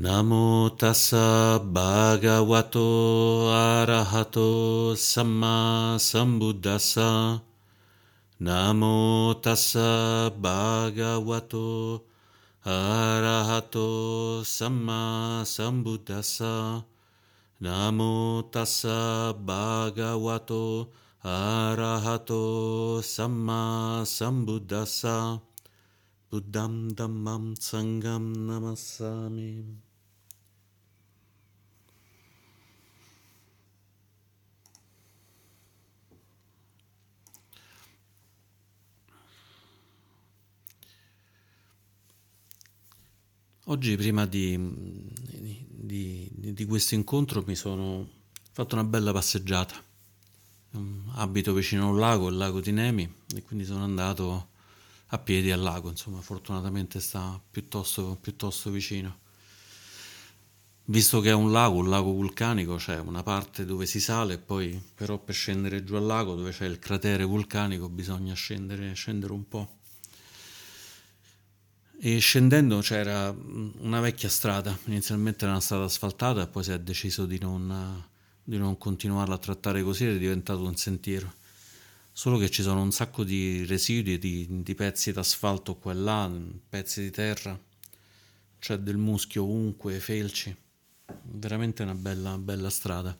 Namo Tassa Bhagavato Arahato Sama Sambudasa. Namo Tassa Bhagavato Arahato Sama Sambudasa. Namo Tassa Bhagavato Arahato Sama Sambuddhasa. Buddham Dhammam Sangam Namassami. Oggi, prima di questo incontro, mi sono fatto una bella passeggiata. Abito vicino a un lago, il lago di Nemi, e quindi sono andato a piedi al lago, insomma, fortunatamente sta piuttosto vicino. Visto che è un lago vulcanico, c'è una parte dove si sale e poi però per scendere giù al lago, dove c'è il cratere vulcanico, bisogna scendere un po'. E scendendo c'era una vecchia strada, inizialmente era una strada asfaltata e poi si è deciso di non continuarla a trattare così, è diventato un sentiero. Solo che ci sono un sacco di residui, di pezzi d'asfalto qua e là, pezzi di terra, c'è del muschio ovunque, felci, veramente una bella strada.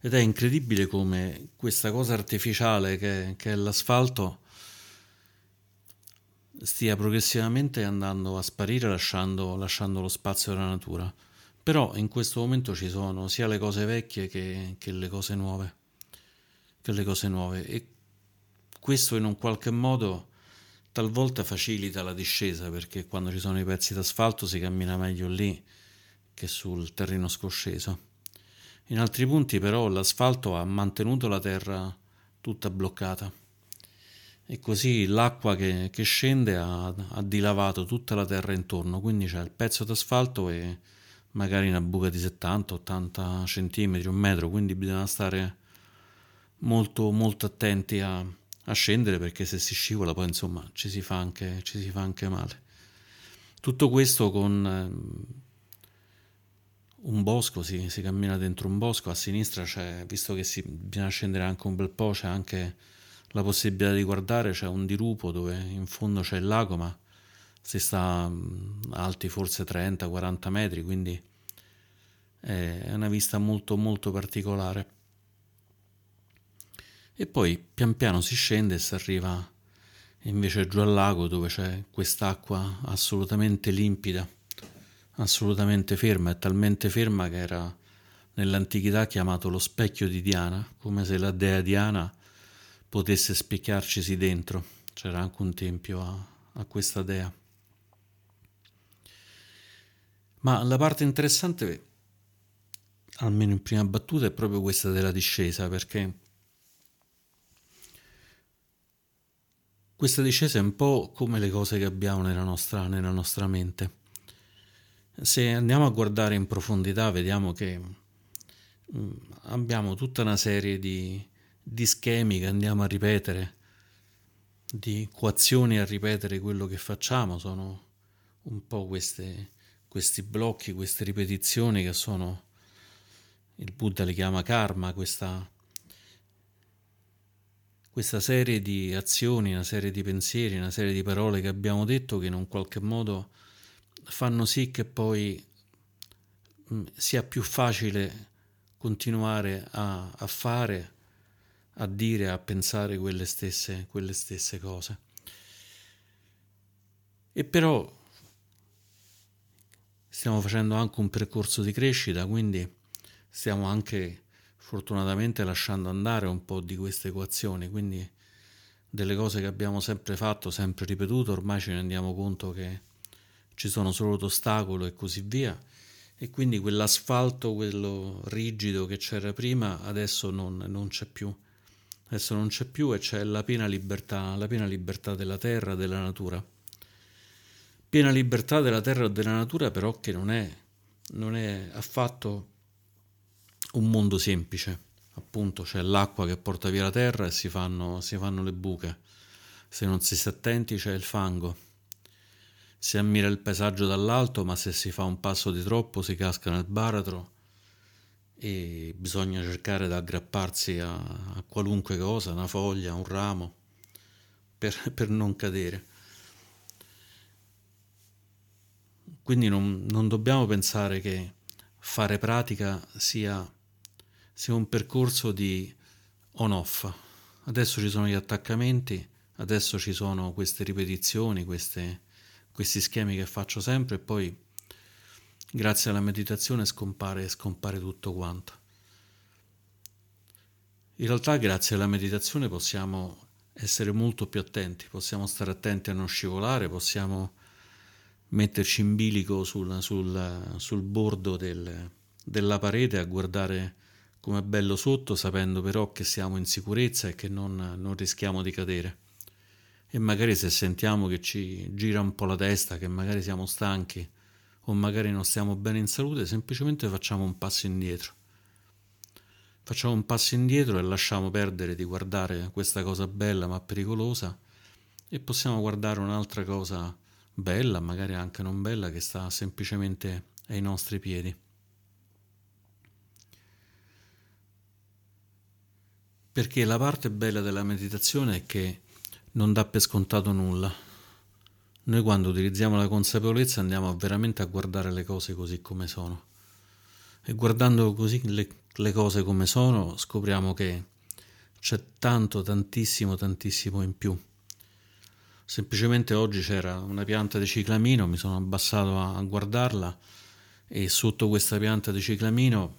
Ed è incredibile come questa cosa artificiale che è l'asfalto stia progressivamente andando a sparire, lasciando lo spazio alla natura. Però in questo momento ci sono sia le cose vecchie che le cose nuove, e questo in un qualche modo talvolta facilita la discesa, perché quando ci sono i pezzi d'asfalto si cammina meglio lì che sul terreno scosceso. In altri punti però l'asfalto ha mantenuto la terra tutta bloccata e così l'acqua che scende ha dilavato tutta la terra intorno, quindi c'è il pezzo d'asfalto e magari una buca di 70-80 centimetri, un metro, quindi bisogna stare molto attenti a scendere, perché se si scivola poi insomma ci si fa anche male. Tutto questo con un bosco, si cammina dentro un bosco, a sinistra c'è, visto che bisogna scendere anche un bel po', c'è anche la possibilità di guardare, c'è un dirupo dove in fondo c'è il lago, ma si sta alti forse 30-40 metri, quindi è una vista molto particolare. E poi pian piano si scende e si arriva invece giù al lago, dove c'è quest'acqua assolutamente limpida, assolutamente ferma, è talmente ferma che era nell'antichità chiamato lo specchio di Diana, come se la dea Diana potesse specchiarcisi dentro. C'era anche un tempio a questa dea. Ma la parte interessante, almeno in prima battuta, è proprio questa della discesa, perché questa discesa è un po' come le cose che abbiamo nella nostra mente. Se andiamo a guardare in profondità, vediamo che abbiamo tutta una serie di schemi che andiamo a ripetere, di coazioni a ripetere quello che facciamo. Sono un po' questi blocchi, queste ripetizioni che sono, il Buddha li chiama karma, questa serie di azioni, una serie di pensieri, una serie di parole che abbiamo detto, che in un qualche modo fanno sì che poi sia più facile continuare a fare, a dire, a pensare quelle stesse cose. E però stiamo facendo anche un percorso di crescita, quindi stiamo anche fortunatamente lasciando andare un po' di queste equazioni, quindi delle cose che abbiamo sempre fatto, sempre ripetuto, ormai ci rendiamo conto che ci sono solo ostacoli e così via, e quindi quell'asfalto, quello rigido che c'era prima, adesso non c'è più. Adesso non c'è più e c'è la piena libertà della terra, della natura. Piena libertà della terra e della natura, però, che non è affatto un mondo semplice. Appunto, c'è l'acqua che porta via la terra e si fanno le buche. Se non si sta attenti c'è il fango. Si ammira il paesaggio dall'alto, ma se si fa un passo di troppo si casca nel baratro e bisogna cercare di aggrapparsi a qualunque cosa, una foglia, un ramo, per non cadere. Quindi non dobbiamo pensare che fare pratica sia un percorso di on-off. Adesso ci sono gli attaccamenti, adesso ci sono queste ripetizioni, questi schemi che faccio sempre, e poi grazie alla meditazione scompare tutto quanto. In realtà grazie alla meditazione possiamo essere molto più attenti, possiamo stare attenti a non scivolare, possiamo metterci in bilico sul bordo della parete a guardare com'è bello sotto, sapendo però che siamo in sicurezza e che non rischiamo di cadere. E magari se sentiamo che ci gira un po' la testa, che magari siamo stanchi o magari non stiamo bene in salute, semplicemente facciamo un passo indietro e lasciamo perdere di guardare questa cosa bella ma pericolosa, e possiamo guardare un'altra cosa bella, magari anche non bella, che sta semplicemente ai nostri piedi. Perché la parte bella della meditazione è che non dà per scontato nulla. Noi quando utilizziamo la consapevolezza andiamo veramente a guardare le cose così come sono, e guardando così le cose come sono scopriamo che c'è tantissimo in più. Semplicemente oggi c'era una pianta di ciclamino, mi sono abbassato a guardarla, e sotto questa pianta di ciclamino,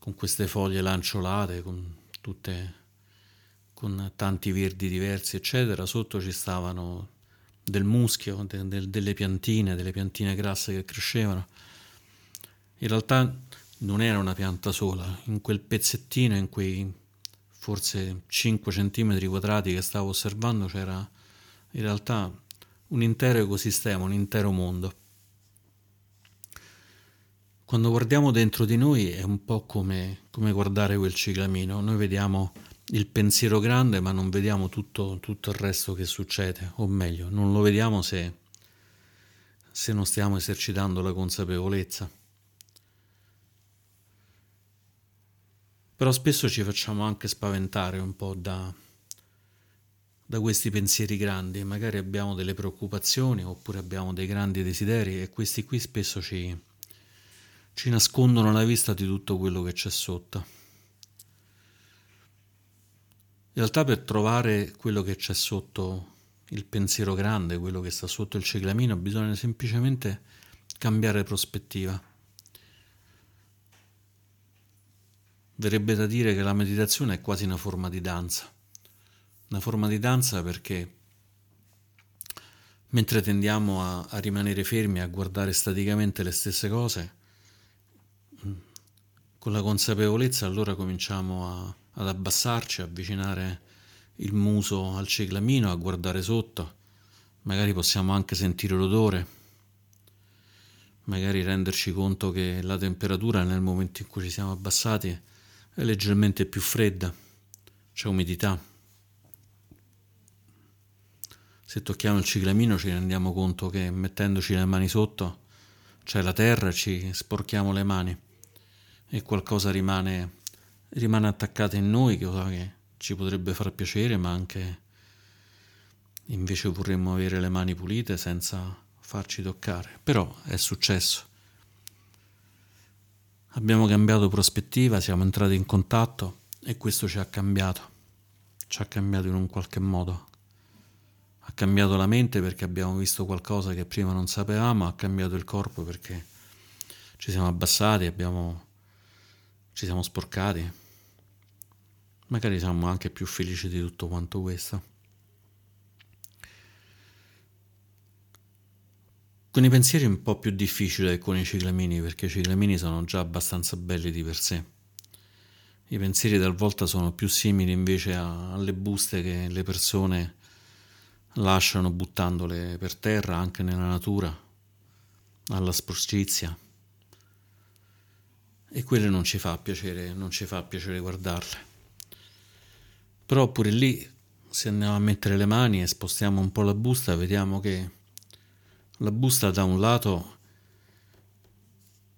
con queste foglie lanceolate, con tanti verdi diversi eccetera, sotto ci stavano del muschio, delle piantine grasse che crescevano. In realtà non era una pianta sola, in quel pezzettino, in quei forse 5 centimetri quadrati che stavo osservando, c'era in realtà un intero ecosistema, un intero mondo. Quando guardiamo dentro di noi è un po' come guardare quel ciclamino. Noi vediamo il pensiero grande, ma non vediamo tutto il resto che succede, o meglio, non lo vediamo se non stiamo esercitando la consapevolezza. Però spesso ci facciamo anche spaventare un po' da questi pensieri grandi. Magari abbiamo delle preoccupazioni, oppure abbiamo dei grandi desideri, e questi qui spesso ci nascondono la vista di tutto quello che c'è sotto. In realtà, per trovare quello che c'è sotto il pensiero grande, quello che sta sotto il ciclamino, bisogna semplicemente cambiare prospettiva. Verrebbe da dire che la meditazione è quasi una forma di danza, perché mentre tendiamo a rimanere fermi, a guardare staticamente le stesse cose, con la consapevolezza allora cominciamo ad abbassarci, avvicinare il muso al ciclamino, a guardare sotto. Magari possiamo anche sentire l'odore, magari renderci conto che la temperatura nel momento in cui ci siamo abbassati è leggermente più fredda, c'è umidità. Se tocchiamo il ciclamino ci rendiamo conto che mettendoci le mani sotto c'è la terra, ci sporchiamo le mani e qualcosa rimane attaccata in noi, che ci potrebbe far piacere, ma anche invece vorremmo avere le mani pulite senza farci toccare. Però è successo, abbiamo cambiato prospettiva, siamo entrati in contatto e questo ci ha cambiato in un qualche modo, ha cambiato la mente perché abbiamo visto qualcosa che prima non sapevamo, ha cambiato il corpo perché ci siamo abbassati, ci siamo sporcati. Magari siamo anche più felici di tutto quanto questo. Con i pensieri è un po' più difficile che con i ciclamini, perché i ciclamini sono già abbastanza belli di per sé. I pensieri talvolta sono più simili invece alle buste che le persone lasciano buttandole per terra, anche nella natura, alla sporcizia. E quelle non ci fa piacere guardarle. Però pure lì, se andiamo a mettere le mani e spostiamo un po' la busta, vediamo che La busta da un lato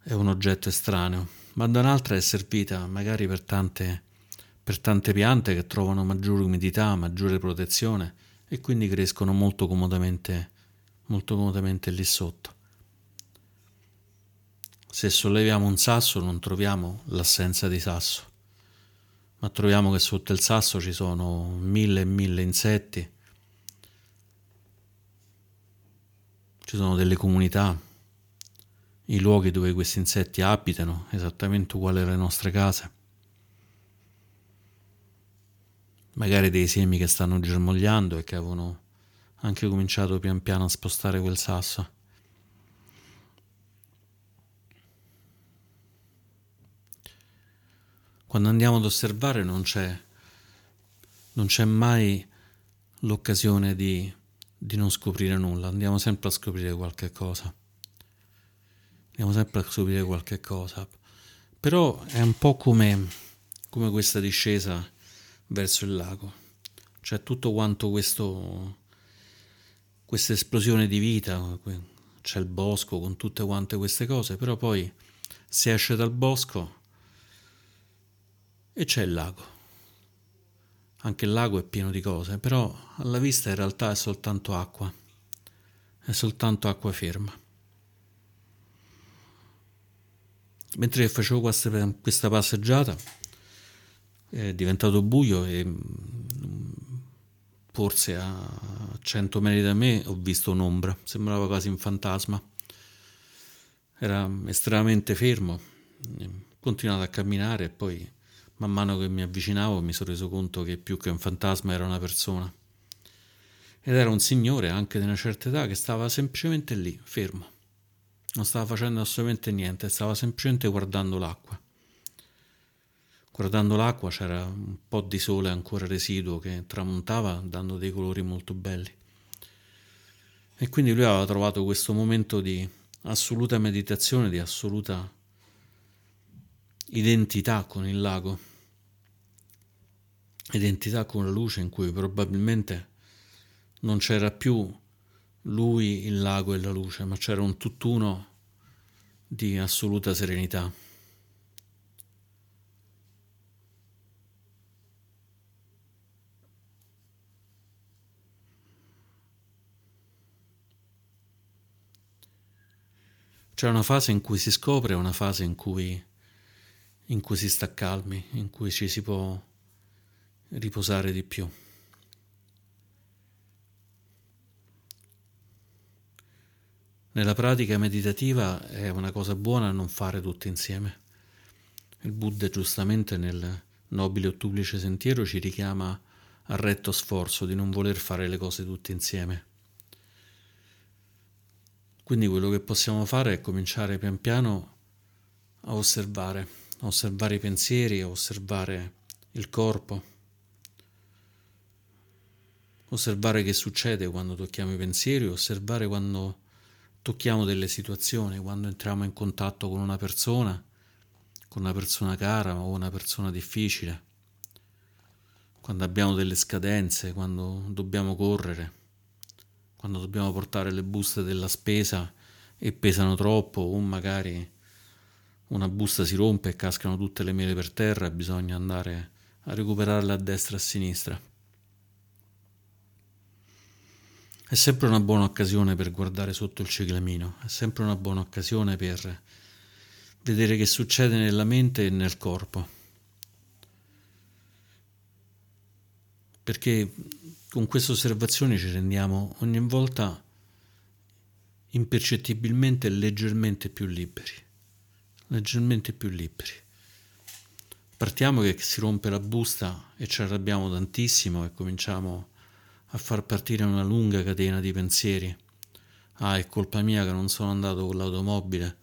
è un oggetto estraneo, ma da un'altra è servita magari per tante piante che trovano maggiore umidità, maggiore protezione e quindi crescono molto comodamente lì sotto. Se solleviamo un sasso non troviamo l'assenza di sasso, ma troviamo che sotto il sasso ci sono 1000 e 1000 insetti, ci sono delle comunità, i luoghi dove questi insetti abitano, esattamente uguali alle nostre case. Magari dei semi che stanno germogliando e che avevano anche cominciato pian piano a spostare quel sasso. Quando andiamo ad osservare non c'è mai l'occasione di non scoprire nulla, andiamo sempre a scoprire qualche cosa. Però è un po' come questa discesa verso il lago. C'è tutto quanto questa esplosione di vita, c'è il bosco con tutte quante queste cose, però poi si esce dal bosco e c'è il lago. Anche il lago è pieno di cose, però alla vista in realtà è soltanto acqua ferma. Mentre facevo questa passeggiata è diventato buio e forse a 100 metri da me ho visto un'ombra, sembrava quasi un fantasma. Era estremamente fermo, continuato a camminare e poi man mano che mi avvicinavo mi sono reso conto che più che un fantasma era una persona, ed era un signore anche di una certa età che stava semplicemente lì, fermo, non stava facendo assolutamente niente, stava semplicemente guardando l'acqua. C'era un po' di sole ancora residuo che tramontava dando dei colori molto belli, e quindi lui aveva trovato questo momento di assoluta meditazione, di assoluta identità con il lago, identità con la luce, in cui probabilmente non c'era più lui, il lago e la luce, ma c'era un tutt'uno di assoluta serenità. C'è una fase in cui si scopre, una fase in cui si sta calmi, in cui ci si può riposare di più. Nella pratica meditativa è una cosa buona non fare tutto insieme. Il Buddha giustamente nel Nobile Ottuplice Sentiero ci richiama al retto sforzo di non voler fare le cose tutte insieme. Quindi quello che possiamo fare è cominciare pian piano a osservare. A osservare i pensieri, a osservare il corpo, osservare che succede quando tocchiamo i pensieri, osservare quando tocchiamo delle situazioni, quando entriamo in contatto con una persona cara o una persona difficile, quando abbiamo delle scadenze, quando dobbiamo correre, quando dobbiamo portare le buste della spesa e pesano troppo, o magari una busta si rompe e cascano tutte le mele per terra e bisogna andare a recuperarle a destra e a sinistra. È sempre una buona occasione per guardare sotto il ciclamino, è sempre una buona occasione per vedere che succede nella mente e nel corpo. Perché con queste osservazioni ci rendiamo ogni volta impercettibilmente e leggermente più liberi. Partiamo che si rompe la busta e ci arrabbiamo tantissimo e cominciamo a far partire una lunga catena di pensieri. Ah, è colpa mia che non sono andato con l'automobile.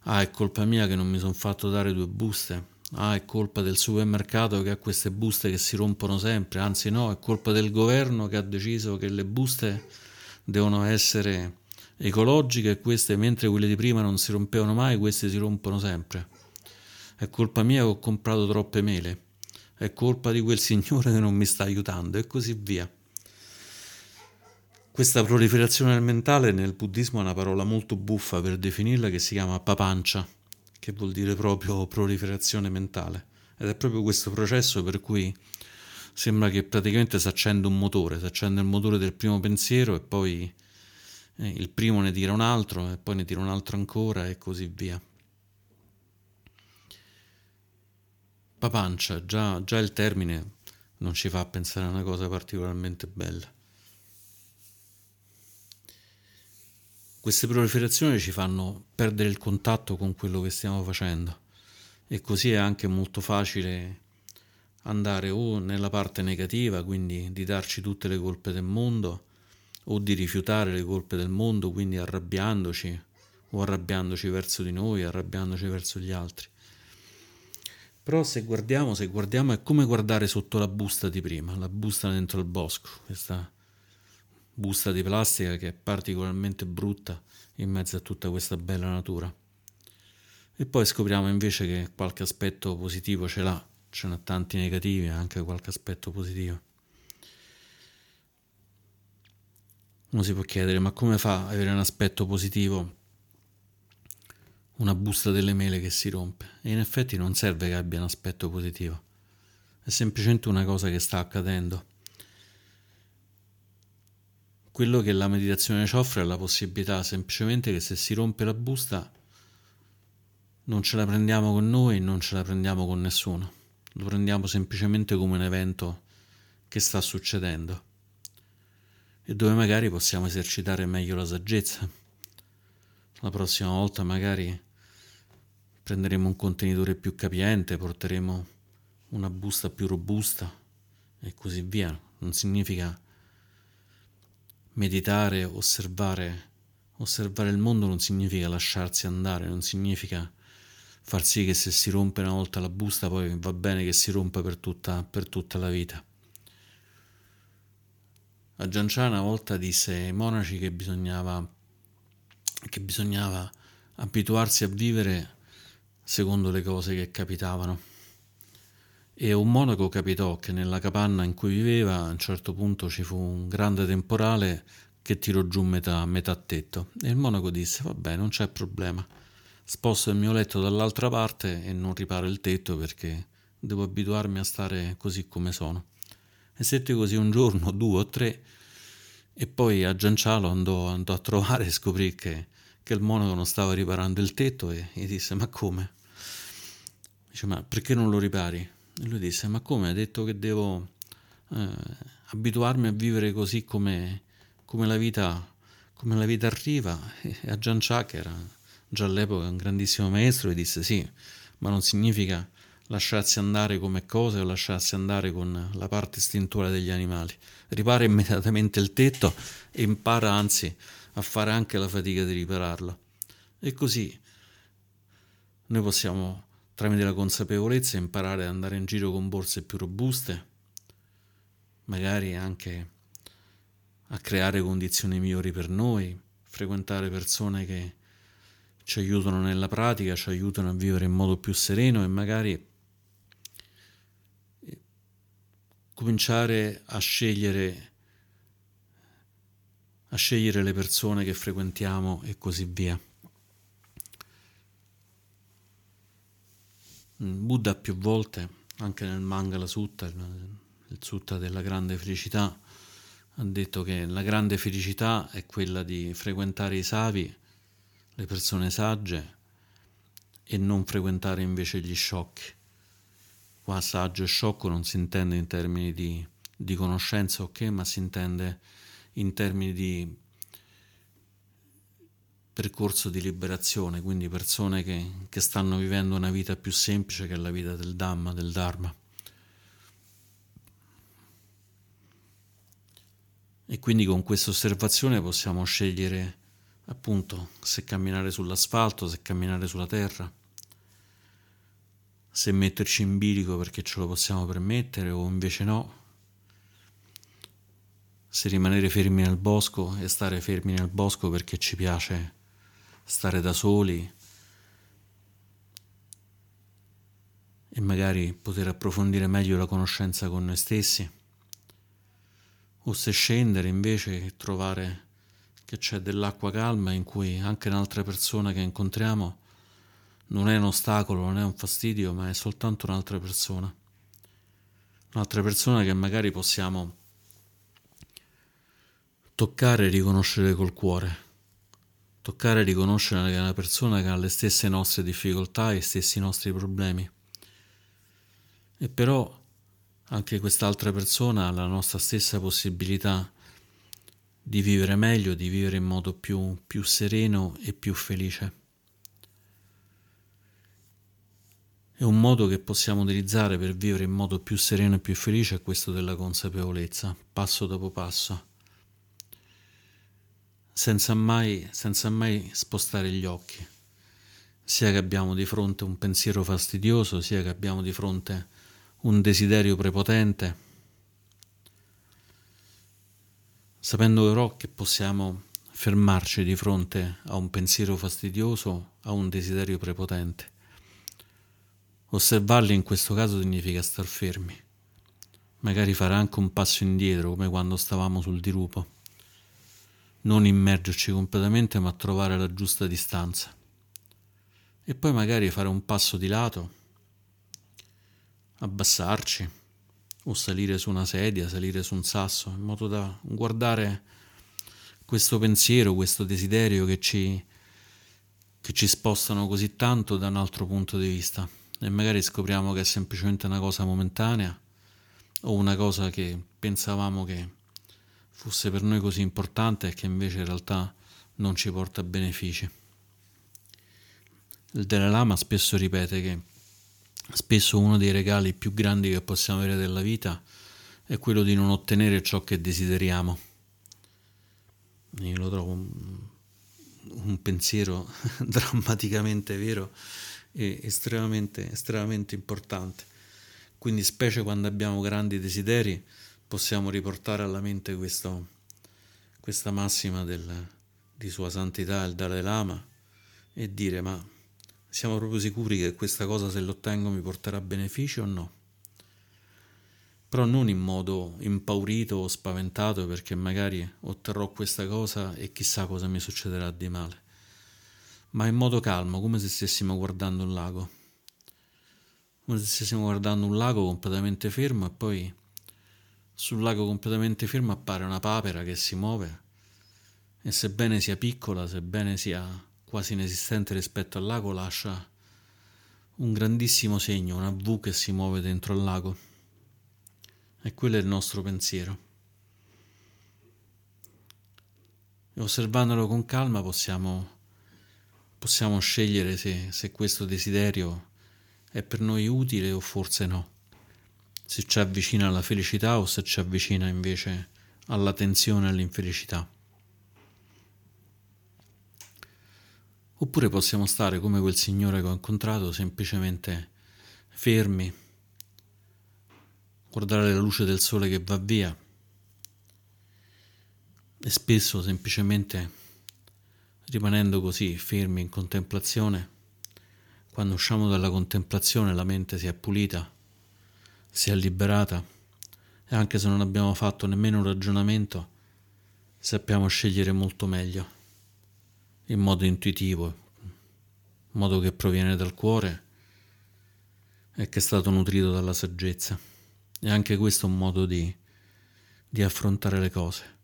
Ah, è colpa mia che non mi sono fatto dare 2 buste. Ah, è colpa del supermercato che ha queste buste che si rompono sempre. Anzi no, è colpa del governo che ha deciso che le buste devono essere ecologiche, queste, mentre quelle di prima non si rompevano mai, queste si rompono sempre. È colpa mia che ho comprato troppe mele, è colpa di quel signore che non mi sta aiutando, e così via. Questa proliferazione mentale nel buddismo è una parola molto buffa per definirla, che si chiama papancia, che vuol dire proprio proliferazione mentale. Ed è proprio questo processo per cui sembra che praticamente si accende un motore, si accende il motore del primo pensiero e poi il primo ne tira un altro e poi ne tira un altro ancora e così via. Papancia, già il termine non ci fa pensare a una cosa particolarmente bella. Queste proliferazioni ci fanno perdere il contatto con quello che stiamo facendo e così è anche molto facile andare o nella parte negativa, quindi di darci tutte le colpe del mondo, o di rifiutare le colpe del mondo, quindi arrabbiandoci o arrabbiandoci verso di noi, arrabbiandoci verso gli altri. Però se guardiamo è come guardare sotto la busta di prima, la busta dentro il bosco, questa busta di plastica che è particolarmente brutta in mezzo a tutta questa bella natura, e poi scopriamo invece che qualche aspetto positivo ce l'ha, ce n'ha tanti negativi, anche qualche aspetto positivo. Uno si può chiedere: ma come fa ad avere un aspetto positivo una busta delle mele che si rompe? E in effetti non serve che abbia un aspetto positivo, è semplicemente una cosa che sta accadendo. Quello che la meditazione ci offre è la possibilità semplicemente che se si rompe la busta non ce la prendiamo con noi, non ce la prendiamo con nessuno, lo prendiamo semplicemente come un evento che sta succedendo e dove magari possiamo esercitare meglio la saggezza. La prossima volta magari prenderemo un contenitore più capiente, porteremo una busta più robusta e così via. Non significa meditare, osservare il mondo non significa lasciarsi andare, non significa far sì che se si rompe una volta la busta poi va bene che si rompa per tutta la vita. Ajahn Chah una volta disse ai monaci che bisognava abituarsi a vivere secondo le cose che capitavano, e un monaco capitò che nella capanna in cui viveva a un certo punto ci fu un grande temporale che tirò giù metà tetto, e il monaco disse: vabbè, non c'è problema, sposto il mio letto dall'altra parte e non riparo il tetto perché devo abituarmi a stare così come sono. E sette così un giorno, 2 o 3, e poi a Gianciano andò a trovare e scoprì che il monaco non stava riparando il tetto e gli disse: ma come? Dice: ma perché non lo ripari? E lui disse: ma come? Ha detto che devo abituarmi a vivere così come la vita arriva. E Ajahn Chah, che era già all'epoca un grandissimo maestro, gli disse: sì, ma non significa lasciarsi andare come cose o lasciarsi andare con la parte istintuale degli animali. Ripara immediatamente il tetto e impara anzi a fare anche la fatica di ripararlo. E così noi possiamo, tramite la consapevolezza, imparare ad andare in giro con borse più robuste, magari anche a creare condizioni migliori per noi, frequentare persone che ci aiutano nella pratica, ci aiutano a vivere in modo più sereno, e magari cominciare a scegliere le persone che frequentiamo e così via. Buddha più volte, anche nel Mangala Sutta, il sutta della grande felicità, ha detto che la grande felicità è quella di frequentare i savi, le persone sagge, e non frequentare invece gli sciocchi. Qua saggio e sciocco non si intende in termini di conoscenza, ok, ma si intende in termini di percorso di liberazione, quindi persone che stanno vivendo una vita più semplice, che è la vita del Dhamma, del Dharma. E quindi con questa osservazione possiamo scegliere appunto se camminare sull'asfalto, se camminare sulla terra, se metterci in bilico perché ce lo possiamo permettere o invece no, se rimanere fermi nel bosco e stare fermi nel bosco perché ci piace stare da soli e magari poter approfondire meglio la conoscenza con noi stessi, o se scendere invece e trovare che c'è dell'acqua calma in cui anche un'altra persona che incontriamo non è un ostacolo, non è un fastidio, ma è soltanto un'altra persona. Un'altra persona che magari possiamo toccare e riconoscere col cuore. Toccare e riconoscere che è una persona che ha le stesse nostre difficoltà e gli stessi nostri problemi. E però anche quest'altra persona ha la nostra stessa possibilità di vivere meglio, di vivere in modo più sereno e più felice. E un modo che possiamo utilizzare per vivere in modo più sereno e più felice è questo della consapevolezza, passo dopo passo, senza mai spostare gli occhi, sia che abbiamo di fronte un pensiero fastidioso, sia che abbiamo di fronte un desiderio prepotente, sapendo però che possiamo fermarci di fronte a un pensiero fastidioso, a un desiderio prepotente. Osservarli in questo caso significa star fermi, magari fare anche un passo indietro come quando stavamo sul dirupo, non immergerci completamente ma trovare la giusta distanza e poi magari fare un passo di lato, abbassarci o salire su una sedia, salire su un sasso in modo da guardare questo pensiero, questo desiderio che ci spostano così tanto da un altro punto di vista. E magari scopriamo che è semplicemente una cosa momentanea o una cosa che pensavamo che fosse per noi così importante e che invece in realtà non ci porta benefici. Il Dalai Lama spesso ripete che spesso uno dei regali più grandi che possiamo avere della vita è quello di non ottenere ciò che desideriamo. Io lo trovo un pensiero drammaticamente vero è estremamente importante, quindi specie quando abbiamo grandi desideri possiamo riportare alla mente questa massima di Sua Santità il Dalai Lama e dire: ma siamo proprio sicuri che questa cosa, se l'ottengo, mi porterà benefici o no? Però non in modo impaurito o spaventato, perché magari otterrò questa cosa e chissà cosa mi succederà di male, ma in modo calmo, come se stessimo guardando un lago. Come se stessimo guardando un lago completamente fermo e poi sul lago completamente fermo appare una papera che si muove e sebbene sia piccola, sebbene sia quasi inesistente rispetto al lago, lascia un grandissimo segno, una V che si muove dentro al lago. E quello è il nostro pensiero. E osservandolo con calma possiamo scegliere se questo desiderio è per noi utile o forse no, se ci avvicina alla felicità o se ci avvicina invece alla tensione e all'infelicità. Oppure possiamo stare come quel signore che ho incontrato, semplicemente fermi, guardare la luce del sole che va via e spesso semplicemente rimanendo così, fermi in contemplazione, quando usciamo dalla contemplazione la mente si è pulita, si è liberata e anche se non abbiamo fatto nemmeno un ragionamento, sappiamo scegliere molto meglio, in modo intuitivo, in modo che proviene dal cuore e che è stato nutrito dalla saggezza. E anche questo è un modo di affrontare le cose.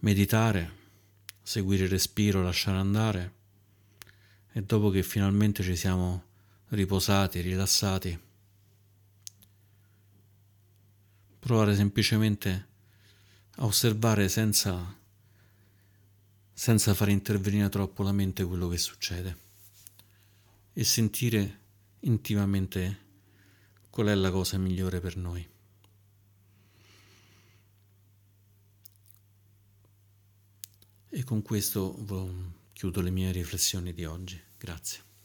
Meditare, seguire il respiro, lasciare andare e dopo che finalmente ci siamo riposati, rilassati, provare semplicemente a osservare senza far intervenire troppo la mente quello che succede e sentire intimamente qual è la cosa migliore per noi. E con questo chiudo le mie riflessioni di oggi. Grazie.